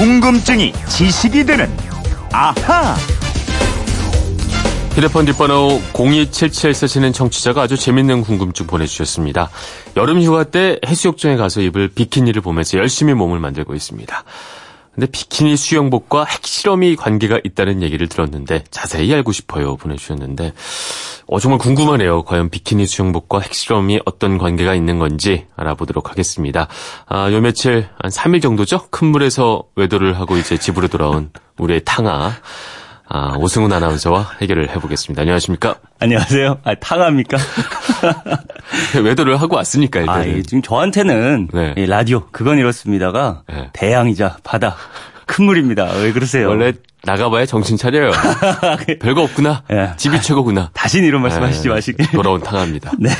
궁금증이 지식이 되는 아하. 휴대폰 뒷번호 0277 쓰시는 청취자가 아주 재밌는 궁금증 보내주셨습니다. 여름휴가 때 해수욕장에 가서 입을 비키니를 보면서 열심히 몸을 만들고 있습니다. 근데 비키니 수영복과 핵실험이 관계가 있다는 얘기를 들었는데 자세히 알고 싶어요 보내주셨는데 정말 궁금하네요. 과연 비키니 수영복과 핵실험이 어떤 관계가 있는 건지 알아보도록 하겠습니다. 요 며칠 한 3일 정도죠? 큰 물에서 외도를 하고 이제 집으로 돌아온 우리의 탕아 오승훈 아나운서와 해결을 해보겠습니다. 안녕하십니까? 안녕하세요. 탕아입니까? 외도를 하고 왔으니까 일단. 지금 저한테는 네. 라디오 그건 이렇습니다가 네. 대양이자 바다 큰 물입니다. 왜 그러세요? 원래 나가봐야 정신 차려요. 별거 없구나. 네. 집이 최고구나. 다신 이런 말씀하시지 마시길. 돌아온 탕아입니다. 네.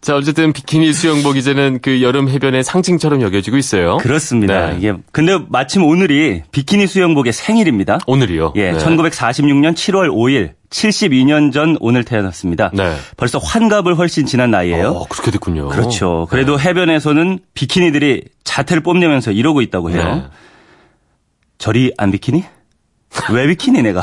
자, 어쨌든 비키니 수영복 이제는 그 여름 해변의 상징처럼 여겨지고 있어요. 그렇습니다. 네. 이게 근데 마침 오늘이 비키니 수영복의 생일입니다. 오늘이요? 예, 네. 1946년 7월 5일. 72년 전 오늘 태어났습니다. 네. 벌써 환갑을 훨씬 지난 나이예요. 그렇게 됐군요. 그렇죠. 그래도 네. 해변에서는 비키니들이 자태를 뽐내면서 이러고 있다고 해요. 네. 저리 안 비키니? 왜 비키니 내가?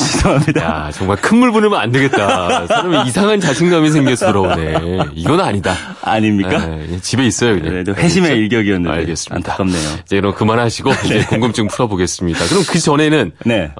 죄송합니다. 야, 정말 큰 물 보내면 안 되겠다. 사람이 이상한 자신감이 생겨서 돌아오네. 이건 아니다. 아닙니까? 네, 집에 있어요, 그냥. 그래도 회심의 일격이었는데. 알겠습니다. 안타깝네요. 이제 그럼 그만하시고 네. 이제 궁금증 풀어보겠습니다. 그럼 그 전에는 네.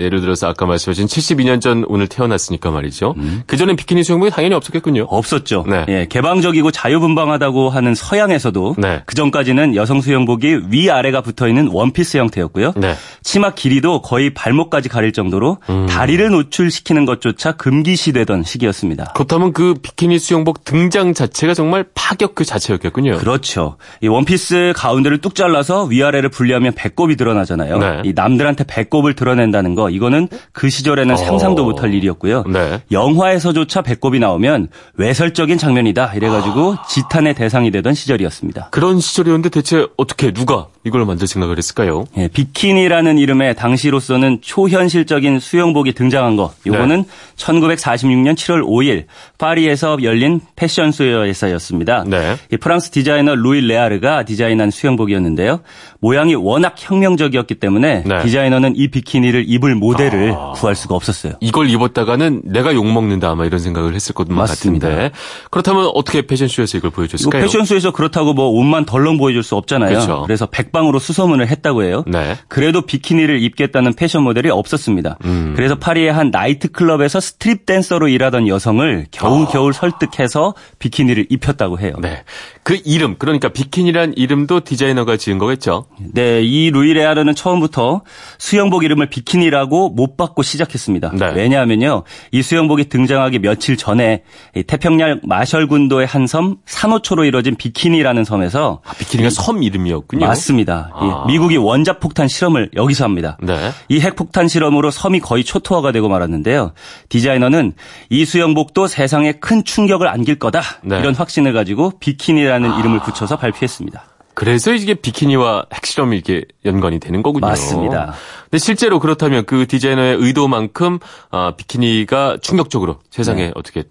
예를 들어서 아까 말씀하신 72년 전 오늘 태어났으니까 말이죠. 그 전엔 비키니 수영복이 당연히 없었겠군요. 없었죠. 네. 예, 개방적이고 자유분방하다고 하는 서양에서도 네. 그 전까지는 여성 수영복이 위아래가 붙어있는 원피스 형태였고요. 네. 치마 길이도 거의 발목까지 가릴 정도로 다리를 노출시키는 것조차 금기시되던 시기였습니다. 그렇다면 그 비키니 수영복 등장 자체가 정말 파격 그 자체였겠군요. 그렇죠. 이 원피스 가운데를 뚝 잘라서 위아래를 분리하면 배꼽이 드러나잖아요. 네. 이 남들한테 배꼽을 드러낸다는 거 이거는 그 시절에는 상상도 못할 일이었고요. 네. 영화에서조차 배꼽이 나오면 외설적인 장면이다 이래가지고 지탄의 대상이 되던 시절이었습니다. 그런 시절이었는데 대체 어떻게 누가 이걸 만들 생각을 했을까요? 예, 비키니라는 이름의 당시로서는 초현실적인 수영복이 등장한 거. 이거는 네. 1946년 7월 5일 파리에서 열린 패션 수요회사였습니다. 네. 이 프랑스 디자이너 루이 레아르가 디자인한 수영복이었는데요. 모양이 워낙 혁명적이었기 때문에 네. 디자이너는 이 비키니를 입을 모델을 구할 수가 없었어요. 이걸 입었다가는 내가 욕먹는다 아마 이런 생각을 했을 것만 같은데. 그렇다면 어떻게 패션쇼에서 이걸 보여줬을까요? 패션쇼에서 그렇다고 뭐 옷만 덜렁 보여줄 수 없잖아요. 그렇죠. 그래서 백방으로 수소문을 했다고 해요. 네. 그래도 비키니를 입겠다는 패션 모델이 없었습니다. 그래서 파리의 한 나이트클럽에서 스트립 댄서로 일하던 여성을 겨우겨우 설득해서 비키니를 입혔다고 해요. 네, 그 이름 그러니까 비키니란 이름도 디자이너가 지은 거겠죠? 네. 이 루이 레아르는 처음부터 수영복 이름을 비키니라고 못 받고 시작했습니다. 네. 왜냐하면요. 이 수영복이 등장하기 며칠 전에 태평양 마셜군도의 한 섬 산호초로 이뤄진 비키니라는 섬에서 비키니가 섬 이름이었군요. 맞습니다. 미국이 원자폭탄 실험을 여기서 합니다. 네. 이 핵폭탄 실험으로 섬이 거의 초토화가 되고 말았는데요. 디자이너는 이 수영복도 세상에 큰 충격을 안길 거다. 네. 이런 확신을 가지고 비키니라는 이름을 붙여서 발표했습니다. 그래서 이게 비키니와 핵실험이 이렇게 연관이 되는 거군요. 맞습니다. 근데 실제로 그렇다면 그 디자이너의 의도만큼 비키니가 충격적으로 세상에 네. 어떻게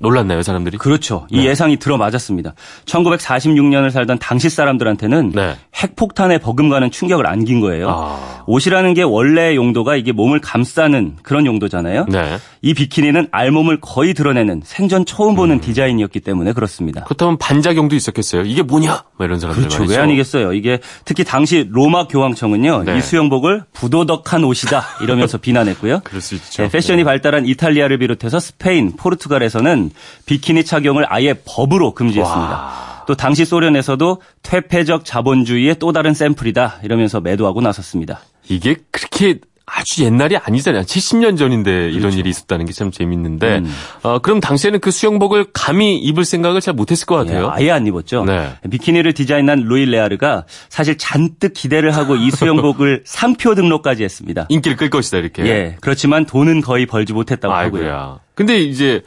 놀랐나요, 사람들이? 그렇죠. 이 네. 예상이 들어맞았습니다. 1946년을 살던 당시 사람들한테는 네. 핵폭탄에 버금가는 충격을 안긴 거예요. 옷이라는 게 원래 용도가 이게 몸을 감싸는 그런 용도잖아요. 네. 이 비키니는 알몸을 거의 드러내는 생전 처음 보는 디자인이었기 때문에 그렇습니다. 그렇다면 반작용도 있었겠어요. 이게 뭐냐? 뭐 이런 사람들 그렇죠. 말이죠. 왜 아니겠어요. 이게 특히 당시 로마 교황청은요. 네. 이 수영복을 부도덕한 옷이다 이러면서 비난했고요. 그럴 수 있죠. 네, 패션이 네. 발달한 이탈리아를 비롯해서 스페인, 포르투갈에서는 비키니 착용을 아예 법으로 금지했습니다. 또 당시 소련에서도 퇴폐적 자본주의의 또 다른 샘플이다 이러면서 매도하고 나섰습니다. 이게 그렇게 아주 옛날이 아니잖아요. 70년 전인데 그렇죠. 이런 일이 있었다는 게 참 재밌는데 그럼 당시에는 그 수영복을 감히 입을 생각을 잘 못했을 것 같아요. 아예 안 입었죠. 네. 비키니를 디자인한 루이 레아르가 사실 잔뜩 기대를 하고 이 수영복을 상표 등록까지 했습니다. 인기를 끌 것이다 이렇게. 예. 그렇지만 돈은 거의 벌지 못했다고 하고요. 근데 이제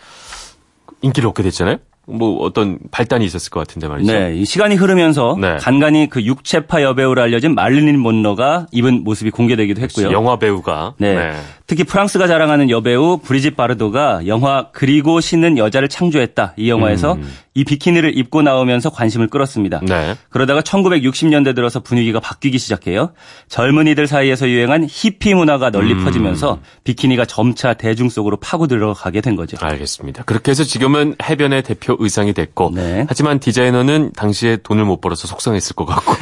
인기를 얻게 됐잖아요. 뭐 어떤 발단이 있었을 것 같은데 말이죠. 네, 시간이 흐르면서 네. 간간히 그 육체파 여배우로 알려진 마릴린 먼로가 입은 모습이 공개되기도 했고요. 영화 배우가. 네. 특히 프랑스가 자랑하는 여배우 브리짓 바르도가 영화 그리고 쉬는 여자를 창조했다. 이 영화에서 이 비키니를 입고 나오면서 관심을 끌었습니다. 네. 그러다가 1960년대 들어서 분위기가 바뀌기 시작해요. 젊은이들 사이에서 유행한 히피 문화가 널리 퍼지면서 비키니가 점차 대중 속으로 파고 들어가게 된 거죠. 알겠습니다. 그렇게 해서 지금은 해변의 대표 의상이 됐고 네. 하지만 디자이너는 당시에 돈을 못 벌어서 속상했을 것 같고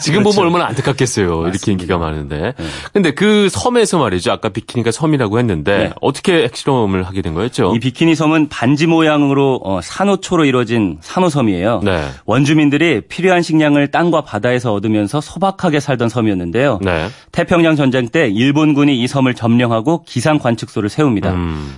지금 그렇죠. 보면 얼마나 안타깝겠어요. 맞습니다. 이렇게 인기가 많은데. 근데 그 섬에서 말이죠. 아까 비키니가 섬이라고 했는데 네. 어떻게 핵실험을 하게 된 거였죠? 이 비키니 섬은 반지 모양으로 산호초로 이루어진 산호섬이에요. 네. 원주민들이 필요한 식량을 땅과 바다에서 얻으면서 소박하게 살던 섬이었는데요. 네. 태평양 전쟁 때 일본군이 이 섬을 점령하고 기상 관측소를 세웁니다.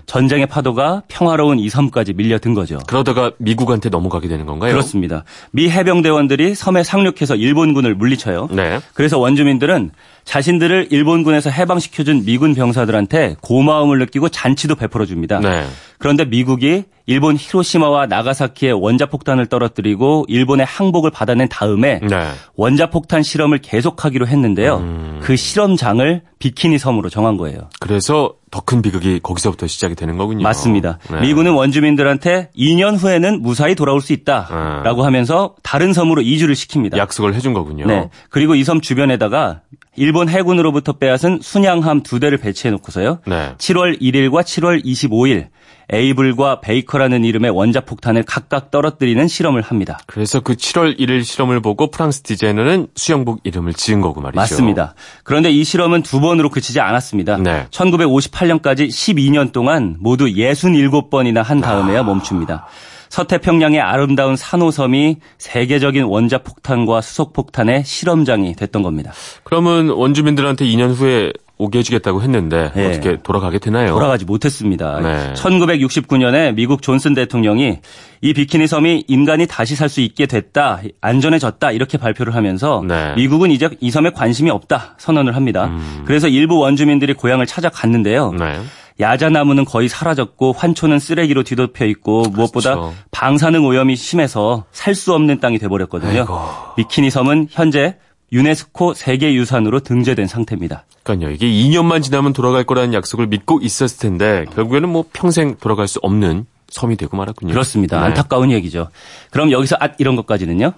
전쟁의 파도가 평화로운 이 섬까지 밀려든 거죠. 그러다가 미국한테 넘어가게 되는 건가요? 그렇습니다. 미 해병대원들이 섬에 상륙해서 일본군을 물리쳐요. 네. 그래서 원주민들은 자신들을 일본군에서 해방시켜준 미군 병사들한테 고마움을 느끼고 잔치도 베풀어줍니다. 네. 그런데 미국이 일본 히로시마와 나가사키에 원자폭탄을 떨어뜨리고 일본의 항복을 받아낸 다음에 네. 원자폭탄 실험을 계속하기로 했는데요. 그 실험장을 비키니 섬으로 정한 거예요. 그래서 더 큰 비극이 거기서부터 시작이 되는 거군요. 맞습니다. 네. 미군은 원주민들한테 2년 후에는 무사히 돌아올 수 있다라고 네. 하면서 다른 섬으로 이주를 시킵니다. 약속을 해준 거군요. 네. 그리고 이 섬 주변에다가 일본 해군으로부터 빼앗은 순양함 2대를 배치해놓고서요. 네. 7월 1일과 7월 25일 에이블과 베이커라는 이름의 원자폭탄을 각각 떨어뜨리는 실험을 합니다. 그래서 그 7월 1일 실험을 보고 프랑스 디자이너는 수영복 이름을 지은 거고 말이죠. 맞습니다. 그런데 이 실험은 두 번으로 그치지 않았습니다. 네. 1958년까지 12년 동안 모두 67번이나 한 다음에야 멈춥니다. 서태평양의 아름다운 산호섬이 세계적인 원자폭탄과 수소폭탄의 실험장이 됐던 겁니다. 그러면 원주민들한테 2년 후에 오게 해주겠다고 했는데 네. 어떻게 돌아가게 되나요? 돌아가지 못했습니다. 네. 1969년에 미국 존슨 대통령이 이 비키니 섬이 인간이 다시 살 수 있게 됐다, 안전해졌다 이렇게 발표를 하면서 네. 미국은 이제 이 섬에 관심이 없다 선언을 합니다. 그래서 일부 원주민들이 고향을 찾아갔는데요. 네. 야자나무는 거의 사라졌고 환초는 쓰레기로 뒤덮여 있고 무엇보다 그렇죠. 방사능 오염이 심해서 살 수 없는 땅이 돼버렸거든요. 아이고. 비키니 섬은 현재 유네스코 세계유산으로 등재된 상태입니다. 그러니까요. 이게 2년만 지나면 돌아갈 거라는 약속을 믿고 있었을 텐데 결국에는 뭐 평생 돌아갈 수 없는 섬이 되고 말았군요. 그렇습니다. 네. 안타까운 얘기죠. 그럼 여기서 이런 것까지는요.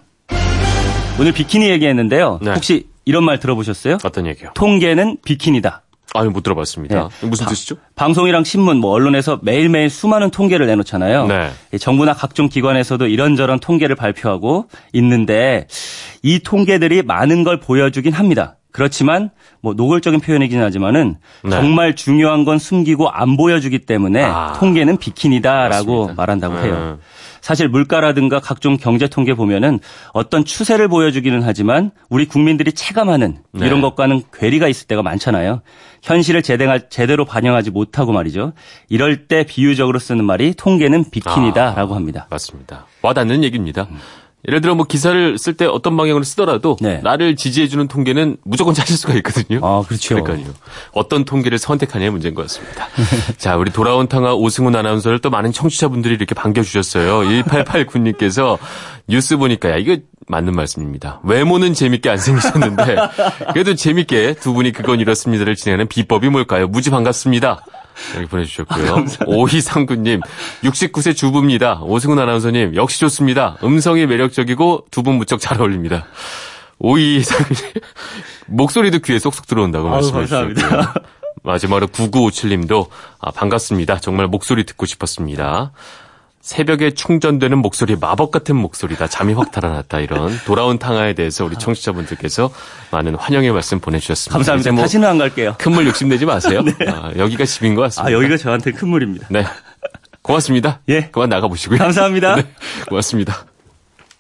오늘 비키니 얘기했는데요. 네. 혹시 이런 말 들어보셨어요? 어떤 얘기요? 통계는 비키니다. 아니, 못 들어봤습니다. 네. 무슨 뜻이죠? 방송이랑 신문, 뭐 언론에서 매일매일 수많은 통계를 내놓잖아요. 네. 정부나 각종 기관에서도 이런저런 통계를 발표하고 있는데 이 통계들이 많은 걸 보여주긴 합니다. 그렇지만 뭐 노골적인 표현이긴 하지만은 네. 정말 중요한 건 숨기고 안 보여주기 때문에 통계는 비키니다라고 맞습니다. 말한다고 해요. 사실 물가라든가 각종 경제 통계 보면은 어떤 추세를 보여주기는 하지만 우리 국민들이 체감하는 네. 이런 것과는 괴리가 있을 때가 많잖아요. 현실을 제대로 반영하지 못하고 말이죠. 이럴 때 비유적으로 쓰는 말이 통계는 비키니다라고 합니다. 맞습니다. 와닿는 얘기입니다. 예를 들어 뭐 기사를 쓸 때 어떤 방향으로 쓰더라도 네. 나를 지지해주는 통계는 무조건 찾을 수가 있거든요. 아, 그렇죠. 그러니까요. 어떤 통계를 선택하냐의 문제인 것 같습니다. 자, 우리 돌아온 탕화 오승훈 아나운서를 또 많은 청취자분들이 이렇게 반겨주셨어요. 1889님께서 뉴스 보니까야 이거 맞는 말씀입니다. 외모는 재밌게 안 생기셨는데 그래도 재밌게 두 분이 그건 이렇습니다를 진행하는 비법이 뭘까요? 무지 반갑습니다. 여기 보내주셨고요. 오희상구님 69세 주부입니다. 오승훈 아나운서님 역시 좋습니다. 음성이 매력적이고 두 분 무척 잘 어울립니다. 오희상구님 목소리도 귀에 쏙쏙 들어온다고 말씀해주셨고요. 마지막으로 9957님도 반갑습니다. 정말 목소리 듣고 싶었습니다. 새벽에 충전되는 목소리, 마법 같은 목소리다. 잠이 확 달아났다. 이런 돌아온 탕화에 대해서 우리 청취자분들께서 많은 환영의 말씀 보내주셨습니다. 감사합니다. 뭐 다시는 안 갈게요. 큰물 욕심내지 마세요. 네. 여기가 집인 것 같습니다. 여기가 저한테 큰물입니다. 네, 고맙습니다. 예, 그만 나가보시고요. 감사합니다. 네, 고맙습니다.